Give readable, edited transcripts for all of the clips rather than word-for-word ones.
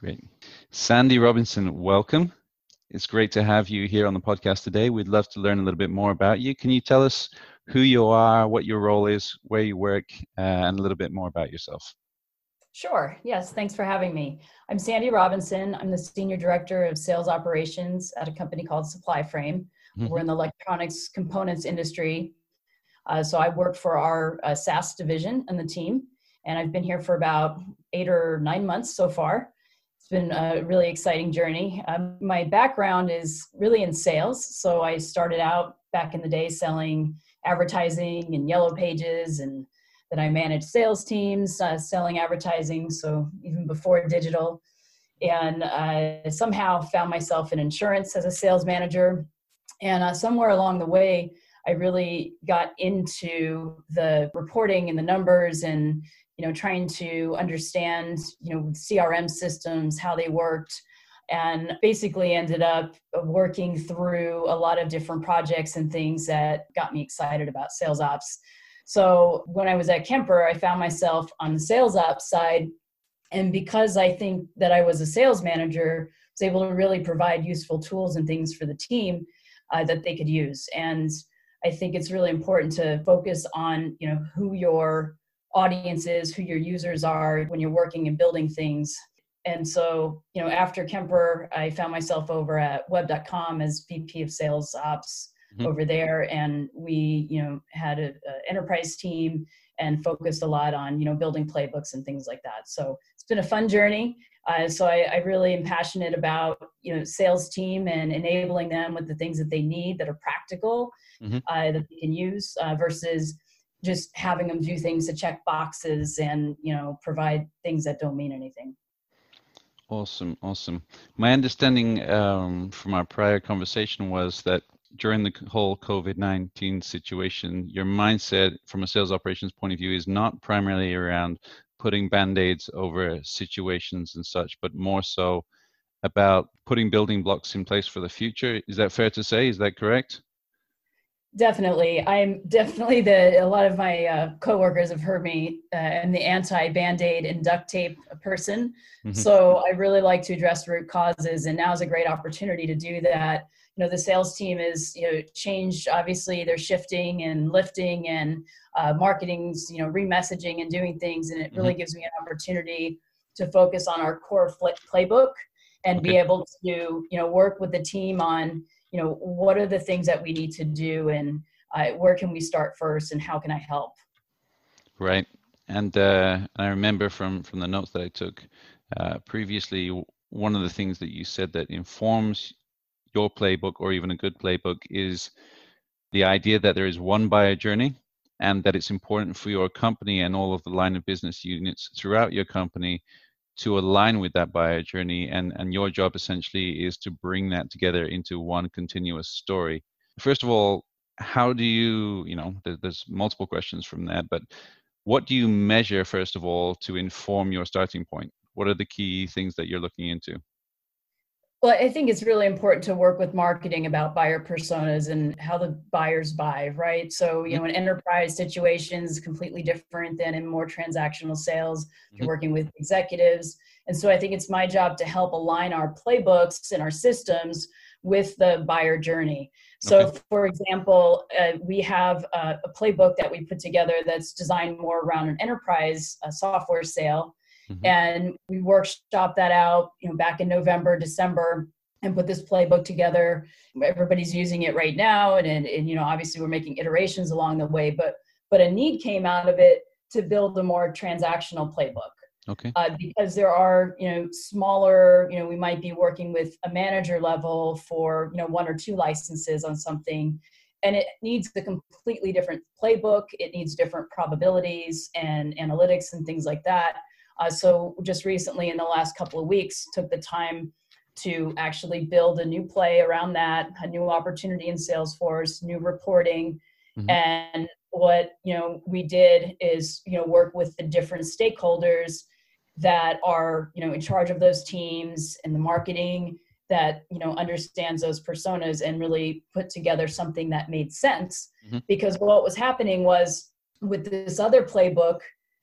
Great. Sandy Robinson, welcome. It's great to have you here on the podcast today. We'd love to learn a little bit more about you. Can you tell us who you are, what your role is, where you work, and a little bit more about yourself? Sure. Yes. Thanks for having me. I'm Sandy Robinson. I'm the Senior Director of Sales Operations at a company called SupplyFrame. Mm-hmm. We're in the electronics components industry. So I work for our SaaS division and the team, and I've been here for about 8 or 9 months so far. It's been a really exciting journey. My background is really in sales. So I started out back in the day selling advertising and yellow pages, and then I managed sales teams selling advertising, so even before digital. And I somehow found myself in insurance as a sales manager. And somewhere along the way, I really got into the reporting and the numbers and, you know, trying to understand, you know, CRM systems, how they worked, and basically ended up working through a lot of different projects and things that got me excited about sales ops. So when I was at Kemper, I found myself on the sales ops side. And because I think that I was a sales manager, I was able to really provide useful tools and things for the team that they could use. And I think it's really important to focus on, you know, who your audience is, who your users are when you're working and building things. And so, you know, after Kemper, I found myself over at web.com as VP of Sales Ops over there. And we, you know, had an enterprise team and focused a lot on, you know, building playbooks and things like that. So it's been a fun journey. So I really am passionate about, you know, sales team and enabling them with the things that they need that are practical, that they can use versus just having them do things to check boxes and, you know, provide things that don't mean anything. Awesome. Awesome. My understanding from our prior conversation was that during the whole COVID-19 situation, your mindset from a sales operations point of view is not primarily around putting band-aids over situations and such, but more so about putting building blocks in place for the future. Is that fair to say? Is that correct? Definitely. I'm definitely a lot of my coworkers have heard me I'm the anti-band-aid and duct tape person. So I really like to address root causes, and now is a great opportunity to do that. You know, the sales team is, you know, changed. Obviously, they're shifting and lifting and marketing's, you know, remessaging and doing things. And it really gives me an opportunity to focus on our core playbook and be able to, you know, work with the team on, you know, what are the things that we need to do, and where can we start first, and how can I help? Right. And I remember from the notes that I took previously, one of the things that you said that informs your playbook, or even a good playbook, is the idea that there is one buyer journey, and that it's important for your company and all of the line of business units throughout your company to align with that buyer journey. And your job essentially is to bring that together into one continuous story. First of all, how do you, you know, there's multiple questions from that, but what do you measure, first of all, to inform your starting point? What are the key things that you're looking into? Well, I think it's really important to work with marketing about buyer personas and how the buyers buy, right? So, you know, an enterprise situation is completely different than in more transactional sales. You're working with executives. And so I think it's my job to help align our playbooks and our systems with the buyer journey. So, for example, we have a playbook that we put together that's designed more around an enterprise software sale. And we workshopped that out, you know, back in November, December, and put this playbook together. Everybody's using it right now. And you know, obviously we're making iterations along the way, but a need came out of it to build a more transactional playbook. Because there are, you know, smaller, you know, we might be working with a manager level for, you know, 1 or 2 licenses on something. And it needs a completely different playbook. It needs different probabilities and analytics and things like that. So just recently in the last couple of weeks, took the time to actually build a new play around that, a new opportunity in Salesforce, new reporting. And what, you know, we did is, you know, work with the different stakeholders that are, you know, in charge of those teams and the marketing that, you know, understands those personas, and really put together something that made sense. Because what was happening was with this other playbook,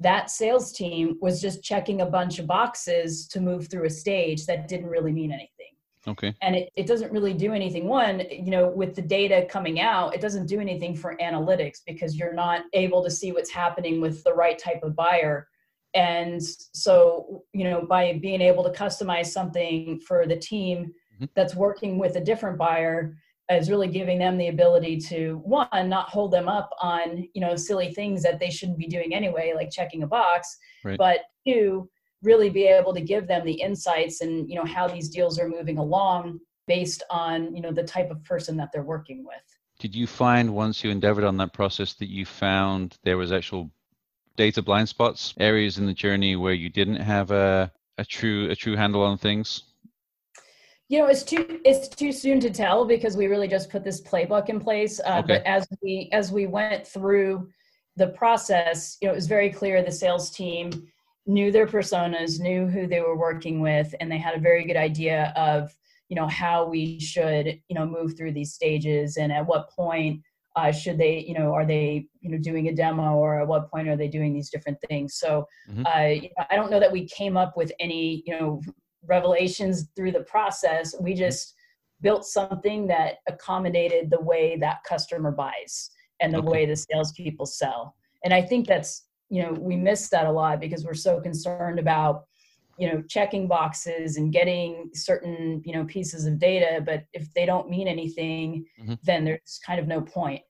that sales team was just checking a bunch of boxes to move through a stage that didn't really mean anything. Okay. And it doesn't really do anything. One, you know, with the data coming out, it doesn't do anything for analytics because you're not able to see what's happening with the right type of buyer. And so, you know, by being able to customize something for the team mm-hmm. that's working with a different buyer is really giving them the ability to, one, not hold them up on, you know, silly things that they shouldn't be doing anyway, like checking a box, right. But two, really be able to give them the insights and, you know, how these deals are moving along based on, you know, the type of person that they're working with. Did you find once you endeavored on that process that you found there was actual data blind spots, areas in the journey where you didn't have a true handle on things? You know, it's too soon to tell because we really just put this playbook in place. Okay. But as we went through the process, you know, it was very clear the sales team knew their personas, knew who they were working with, and they had a very good idea of, you know, how we should, you know, move through these stages and at what point should they, you know, are they, you know, doing a demo or at what point are they doing these different things. So mm-hmm. You know, I don't know that we came up with any, you know, revelations through the process. We just built something that accommodated the way that customer buys and the okay. way the salespeople sell. And I think that's, you know, we miss that a lot because we're so concerned about, you know, checking boxes and getting certain, you know, pieces of data. But if they don't mean anything, mm-hmm. then there's kind of no point.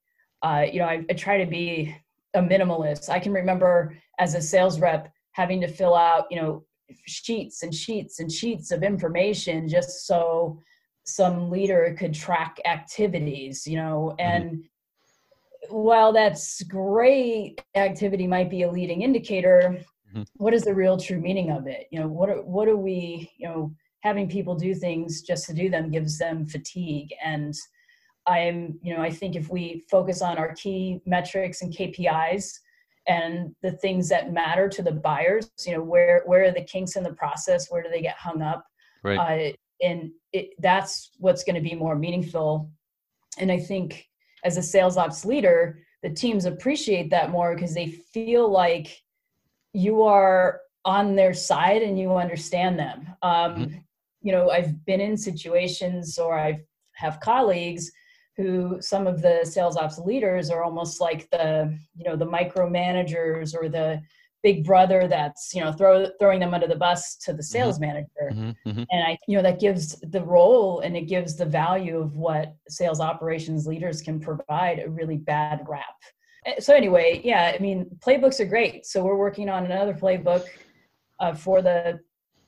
You know, I try to be a minimalist. I can remember as a sales rep having to fill out, you know, sheets and sheets and sheets of information just so some leader could track activities, you know, and mm-hmm. while that's great, activity might be a leading indicator. Mm-hmm. What is the real true meaning of it? You know, what are we, you know, having people do things just to do them gives them fatigue. And I'm, you know, I think if we focus on our key metrics and KPIs and the things that matter to the buyers, you know, where are the kinks in the process? Where do they get hung up? Right. That's what's going to be more meaningful. And I think, as a sales ops leader, the teams appreciate that more because they feel like you are on their side and you understand them. Mm-hmm. You know, I've been in situations or I have colleagues who some of the sales ops leaders are almost like the, you know, the micromanagers or the big brother that's, you know, throwing them under the bus to the sales mm-hmm. manager. Mm-hmm. Mm-hmm. And I, you know, that gives the role and it gives the value of what sales operations leaders can provide a really bad rap. So anyway, yeah, I mean, playbooks are great. So we're working on another playbook for the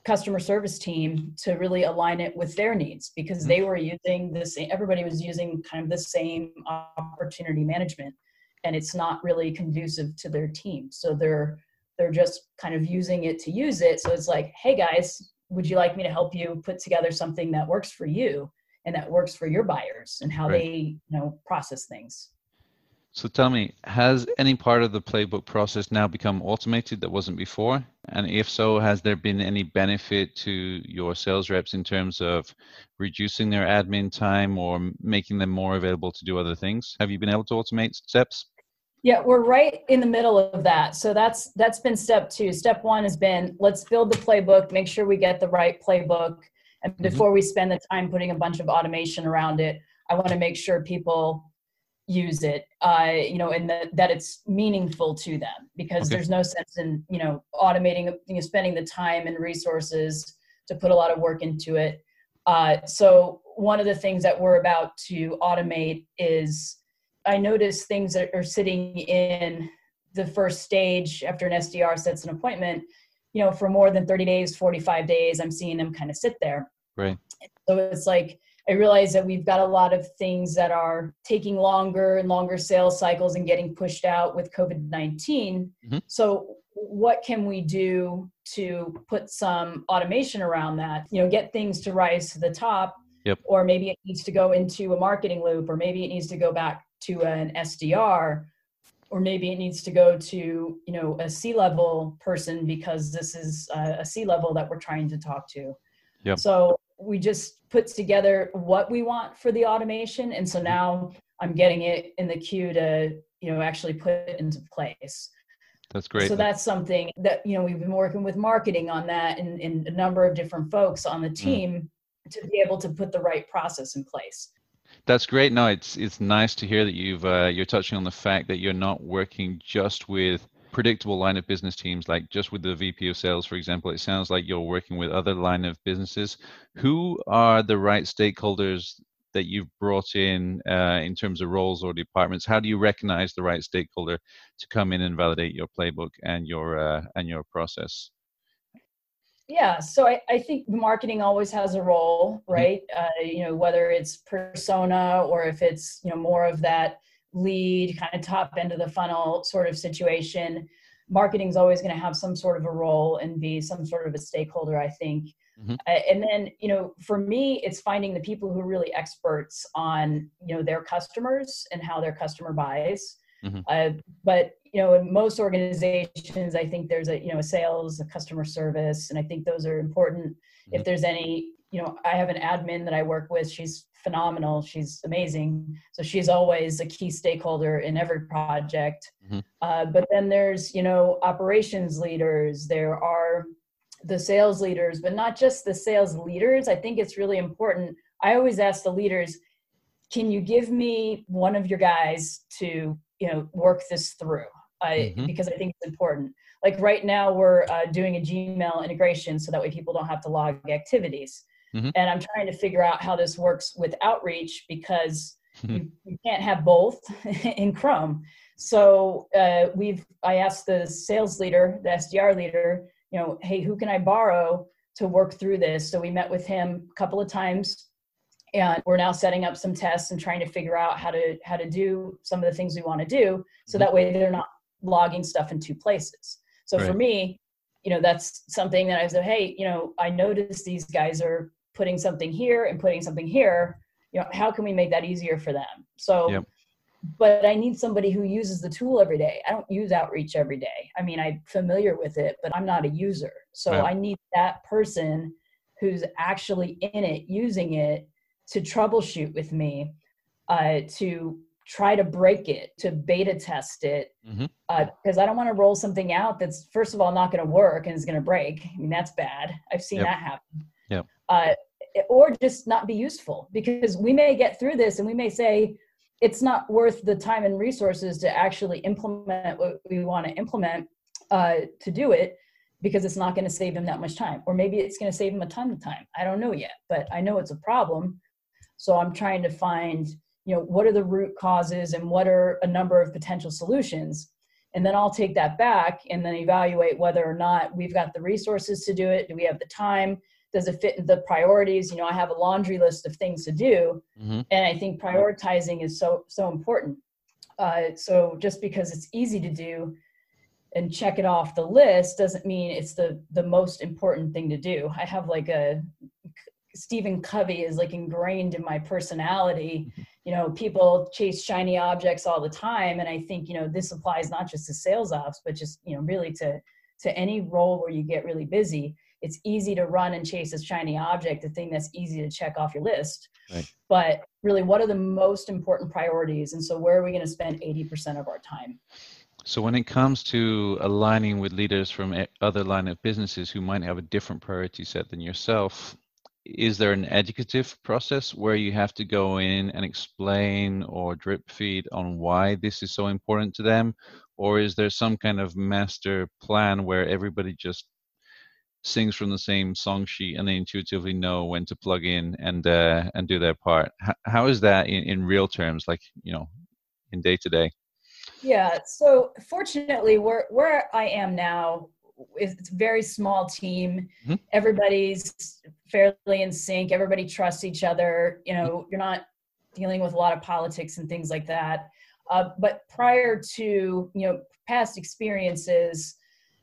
customer service team to really align it with their needs because mm-hmm. they were using this, everybody was using kind of the same opportunity management and it's not really conducive to their team. So they're just kind of using it to use it. So it's like, hey guys, would you like me to help you put together something that works for you and that works for your buyers and how right. they, you know, process things. So tell me, has any part of the playbook process now become automated that wasn't before? And if so, has there been any benefit to your sales reps in terms of reducing their admin time or making them more available to do other things? Have you been able to automate steps? Yeah, we're right in the middle of that. So that's been step two. Step one has been, let's build the playbook, make sure we get the right playbook. And mm-hmm. before we spend the time putting a bunch of automation around it, I want to make sure people use it, you know, and that it's meaningful to them because okay. there's no sense in, you know, automating, you know, spending the time and resources to put a lot of work into it. So one of the things that we're about to automate is, I notice things that are sitting in the first stage after an SDR sets an appointment, you know, for more than 30 days, 45 days, I'm seeing them kind of sit there. Right. So it's like, I realize that we've got a lot of things that are taking longer and longer sales cycles and getting pushed out with COVID-19. Mm-hmm. So what can we do to put some automation around that, you know, get things to rise to the top, yep. or maybe it needs to go into a marketing loop, or maybe it needs to go back to an SDR, or maybe it needs to go to, you know, a C-level person because this is a C-level that we're trying to talk to. Yep. So we just put together what we want for the automation. And so now I'm getting it in the queue to, you know, actually put it into place. That's great. So that's something that, you know, we've been working with marketing on that and a number of different folks on the team to be able to put the right process in place. That's great. No, it's nice to hear that you're touching on the fact that you're not working just with predictable line of business teams, like just with the VP of sales, for example. It sounds like you're working with other line of businesses. Who are the right stakeholders that you've brought in terms of roles or departments? How do you recognize the right stakeholder to come in and validate your playbook and your process? Yeah, so I think marketing always has a role, right? You know, whether it's persona or if it's, you know, more of that lead kind of top end of the funnel sort of situation, marketing's always going to have some sort of a role and be some sort of a stakeholder, I think. And then, you know, for me, it's finding the people who are really experts on, you know, their customers and how their customer buys. But, you know, in most organizations, I think there's a, you know, a sales, a customer service, and I think those are important. If there's any, you know, I have an admin that I work with. She's phenomenal. She's amazing. So she's always a key stakeholder in every project. But then there's, you know, operations leaders. There are the sales leaders, but not just the sales leaders. I think it's really important. I always ask the leaders, can you give me one of your guys to, you know, work this through? Because I think it's important. Like right now we're doing a Gmail integration so that way people don't have to log activities. And I'm trying to figure out how this works with Outreach because you can't have both in Chrome. So I asked the sales leader, the SDR leader, you know, hey, who can I borrow to work through this? So we met with him a couple of times, and we're now setting up some tests and trying to figure out how to do some of the things we want to do. So that way they're not logging stuff in two places. So for me, you know, that's something that I said, hey, you know, I noticed these guys are putting something here and putting something here. You know, how can we make that easier for them? So, but I need somebody who uses the tool every day. I don't use Outreach every day. I mean, I'm familiar with it, but I'm not a user. So I need that person who's actually in it, using it, to troubleshoot with me, to try to break it, to beta test it, because I don't want to roll something out that's, first of all, not going to work and is going to break. I mean, that's bad. I've seen that happen. Or just not be useful, because we may get through this and we may say, it's not worth the time and resources to actually implement what we want to implement to do it, because it's not going to save him that much time. Or maybe it's going to save him a ton of time. I don't know yet, but I know it's a problem. So I'm trying to find, you know, what are the root causes and what are a number of potential solutions? And then I'll take that back and then evaluate whether or not we've got the resources to do it. Do we have the time? Does it fit the priorities? You know, I have a laundry list of things to do. And I think prioritizing is so important. So just because it's easy to do and check it off the list doesn't mean it's the most important thing to do. I have like Stephen Covey is like ingrained in my personality. You know, people chase shiny objects all the time. And I think, you know, this applies not just to sales ops, but just, you know, really to any role where you get really busy. It's easy to run and chase a shiny object, the thing that's easy to check off your list. But really, what are the most important priorities? And so where are we going to spend 80% of our time? So when it comes to aligning with leaders from other line of businesses who might have a different priority set than yourself, is there an educative process where you have to go in and explain or drip feed on why this is so important to them? Or is there some kind of master plan where everybody just sings from the same song sheet and they intuitively know when to plug in and do their part? How is that in real terms, like, you know, in day to day? Yeah. So fortunately, where I am now, it's a very small team. Everybody's fairly in sync. Everybody trusts each other. You know, you're not dealing with a lot of politics and things like that. But prior to, you know, past experiences,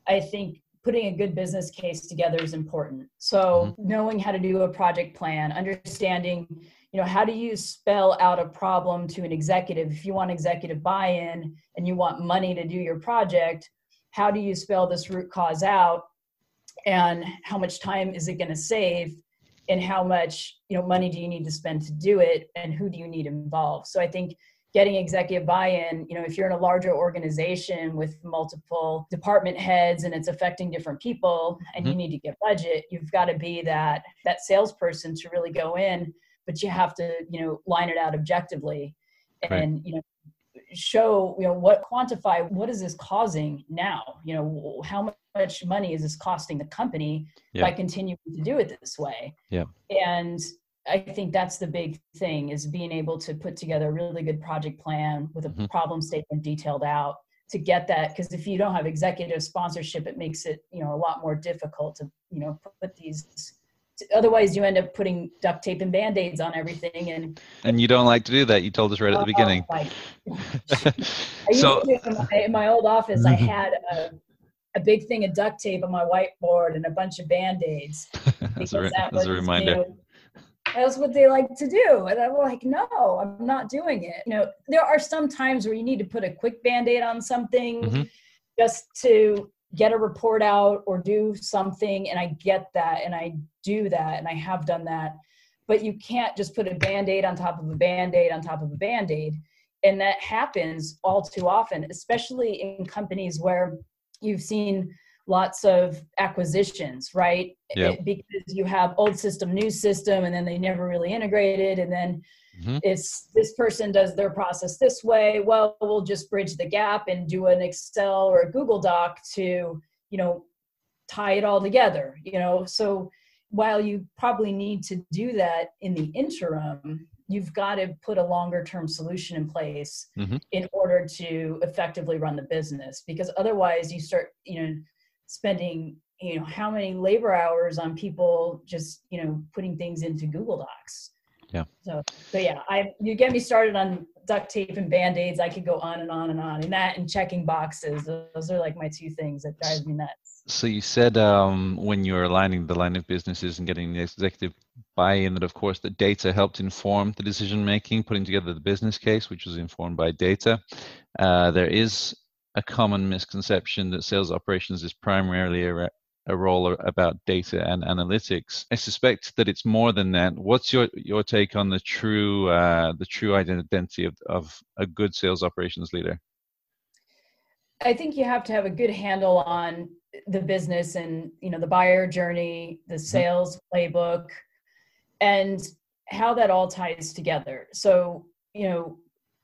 I think putting a good business case together is important. So knowing how to do a project plan, understanding, you know, how do you spell out a problem to an executive? If you want executive buy-in and you want money to do your project, how do you spell this root cause out? And how much time is it going to save? And how much, you know, money do you need to spend to do it? And who do you need involved? So I think getting executive buy-in, you know, if you're in a larger organization with multiple department heads and it's affecting different people and you need to get budget, you've got to be that salesperson to really go in, but you have to, you know, line it out objectively and, you know, show, you know, quantify, what is this causing now? You know, how much money is this costing the company by continuing to do it this way? Yeah. And I think that's the big thing, is being able to put together a really good project plan with a problem statement detailed out to get that. Because if you don't have executive sponsorship, it makes it, you know, a lot more difficult to, you know, put these. Otherwise, you end up putting duct tape and Band-Aids on everything. And you don't like to do that. You told us right at the beginning. In my old office, I had a big thing of duct tape on my whiteboard and a bunch of Band-Aids. That's a reminder. That's what they like to do. And I'm like, no, I'm not doing it. You know, there are some times where you need to put a quick Band-Aid on something just to get a report out or do something. And I get that. And I do that. And I have done that. But you can't just put a Band-Aid on top of a Band-Aid on top of a Band-Aid. And that happens all too often, especially in companies where you've seen lots of acquisitions, right? Yep. Because you have old system, new system, and then they never really integrated. And then it's this person does their process this way. Well, we'll just bridge the gap and do an Excel or a Google Doc to, you know, tie it all together, you know? So while you probably need to do that in the interim, you've got to put a longer term solution in place in order to effectively run the business, because otherwise you start, you know, spending, you know, how many labor hours on people just, you know, putting things into Google Docs. Yeah. So yeah, you get me started on duct tape and Band-Aids. I could go on and on and on, and that and checking boxes. Those are like my two things that drive me nuts. So you said when you were aligning the line of businesses and getting the executive buy-in, that of course the data helped inform the decision-making, putting together the business case, which was informed by data. There is a common misconception that sales operations is primarily a role about data and analytics. I suspect that it's more than that. What's your take on the true identity of a good sales operations leader? I think you have to have a good handle on the business and, you know, the buyer journey, the sales playbook, and how that all ties together. So, you know,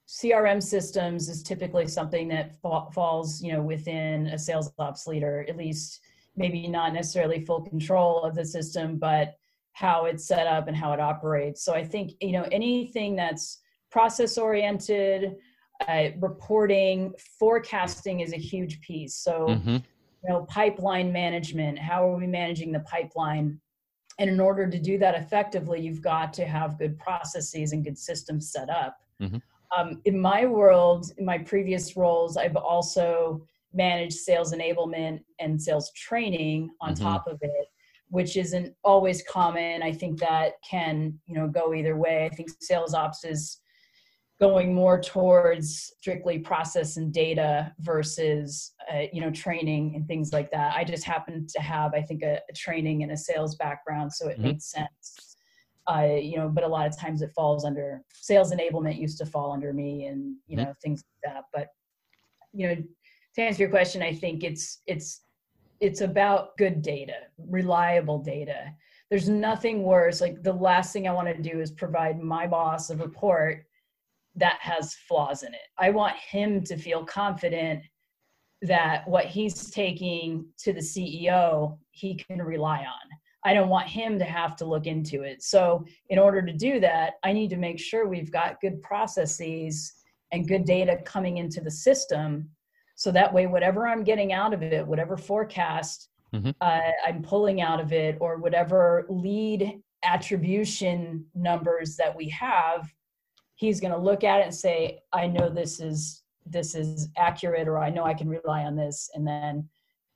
CRM systems is typically something that falls, you know, within a sales ops leader, at least maybe not necessarily full control of the system, but how it's set up and how it operates. So I think, you know, anything that's process oriented, reporting, forecasting is a huge piece. So, you know, pipeline management, how are we managing the pipeline? And in order to do that effectively, you've got to have good processes and good systems set up. In my world, in my previous roles, I've also managed sales enablement and sales training on top of it, which isn't always common. I think that can, you know, go either way. I think sales ops is going more towards strictly process and data versus, you know, training and things like that. I just happen to have, I think, a training and a sales background, so it made sense. You know, but a lot of times it falls under sales enablement, used to fall under me, and, you know, things like that. But, you know, to answer your question, I think it's about good data, reliable data. There's nothing worse. Like, the last thing I want to do is provide my boss a report that has flaws in it. I want him to feel confident that what he's taking to the CEO, he can rely on. I don't want him to have to look into it. So in order to do that, I need to make sure we've got good processes and good data coming into the system. So that way, whatever I'm getting out of it, whatever forecast I'm pulling out of it, or whatever lead attribution numbers that we have, he's going to look at it and say, I know this is accurate, or I know I can rely on this. And then,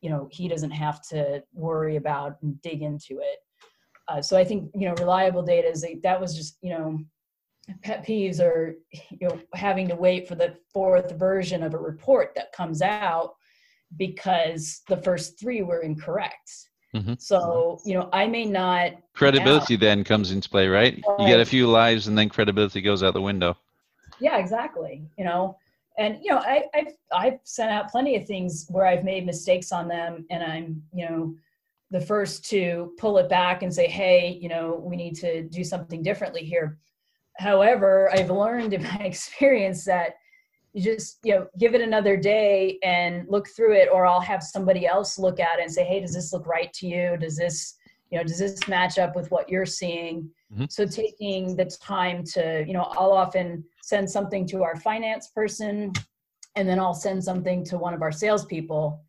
you know, he doesn't have to worry about and dig into it. So I think, you know, reliable data is that was just, you know, pet peeves are, you know, having to wait for the fourth version of a report that comes out because the first three were incorrect. So, you know, I may not. Credibility then comes into play, right? You get a few lives and then credibility goes out the window. Yeah, exactly. You know, and you know, I've sent out plenty of things where I've made mistakes on them, and I'm, you know, the first to pull it back and say, hey, you know, we need to do something differently here. However, I've learned in my experience that you just, you know, give it another day and look through it, or I'll have somebody else look at it and say, hey, does this look right to you? Does this, you know, does this match up with what you're seeing? Mm-hmm. So taking the time to, you know, I'll often send something to our finance person, and then I'll send something to one of our salespeople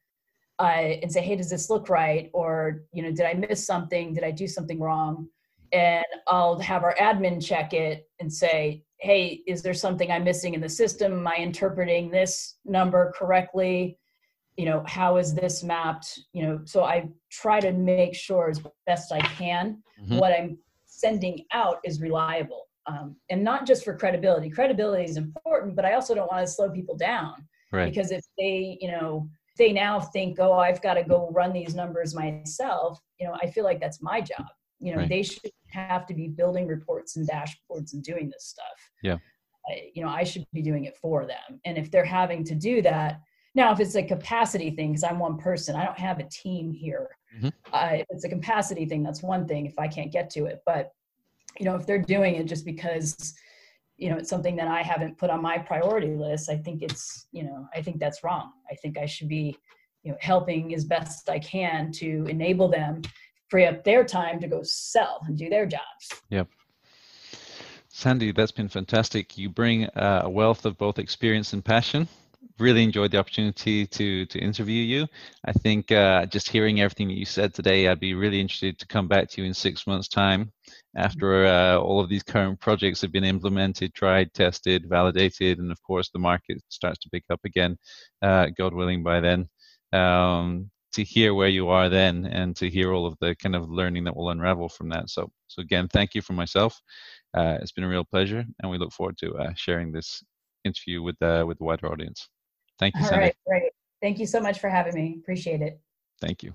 and say, hey, does this look right? Or, you know, did I miss something? Did I do something wrong? And I'll have our admin check it and say, hey, is there something I'm missing in the system? Am I interpreting this number correctly? You know, how is this mapped? You know, so I try to make sure as best I can, mm-hmm. what I'm sending out is reliable. And not just for credibility. Credibility is important, but I also don't want to slow people down. Right. Because if they, you know, they now think, oh, I've got to go run these numbers myself, you know, I feel like that's my job. You know, right. They should have to be building reports and dashboards and doing this stuff. Yeah. You know, I should be doing it for them. And if they're having to do that, now if it's a capacity thing, because I'm one person, I don't have a team here. Mm-hmm. If it's a capacity thing, that's one thing if I can't get to it. But, you know, if they're doing it just because, you know, it's something that I haven't put on my priority list, I think it's, you know, I think that's wrong. I think I should be, you know, helping as best I can to enable them, free up their time to go sell and do their jobs. Yep. Sandy, that's been fantastic. You bring a wealth of both experience and passion. Really enjoyed the opportunity to interview you. I think just hearing everything that you said today, I'd be really interested to come back to you in 6 months' time after all of these current projects have been implemented, tried, tested, validated, and of course the market starts to pick up again, God willing, by then. To hear where you are then and to hear all of the kind of learning that will unravel from that. So again, thank you for myself. It's been a real pleasure, and we look forward to sharing this interview with the wider audience. Thank you, Sandy. All right, great. Thank you so much for having me. Appreciate it. Thank you.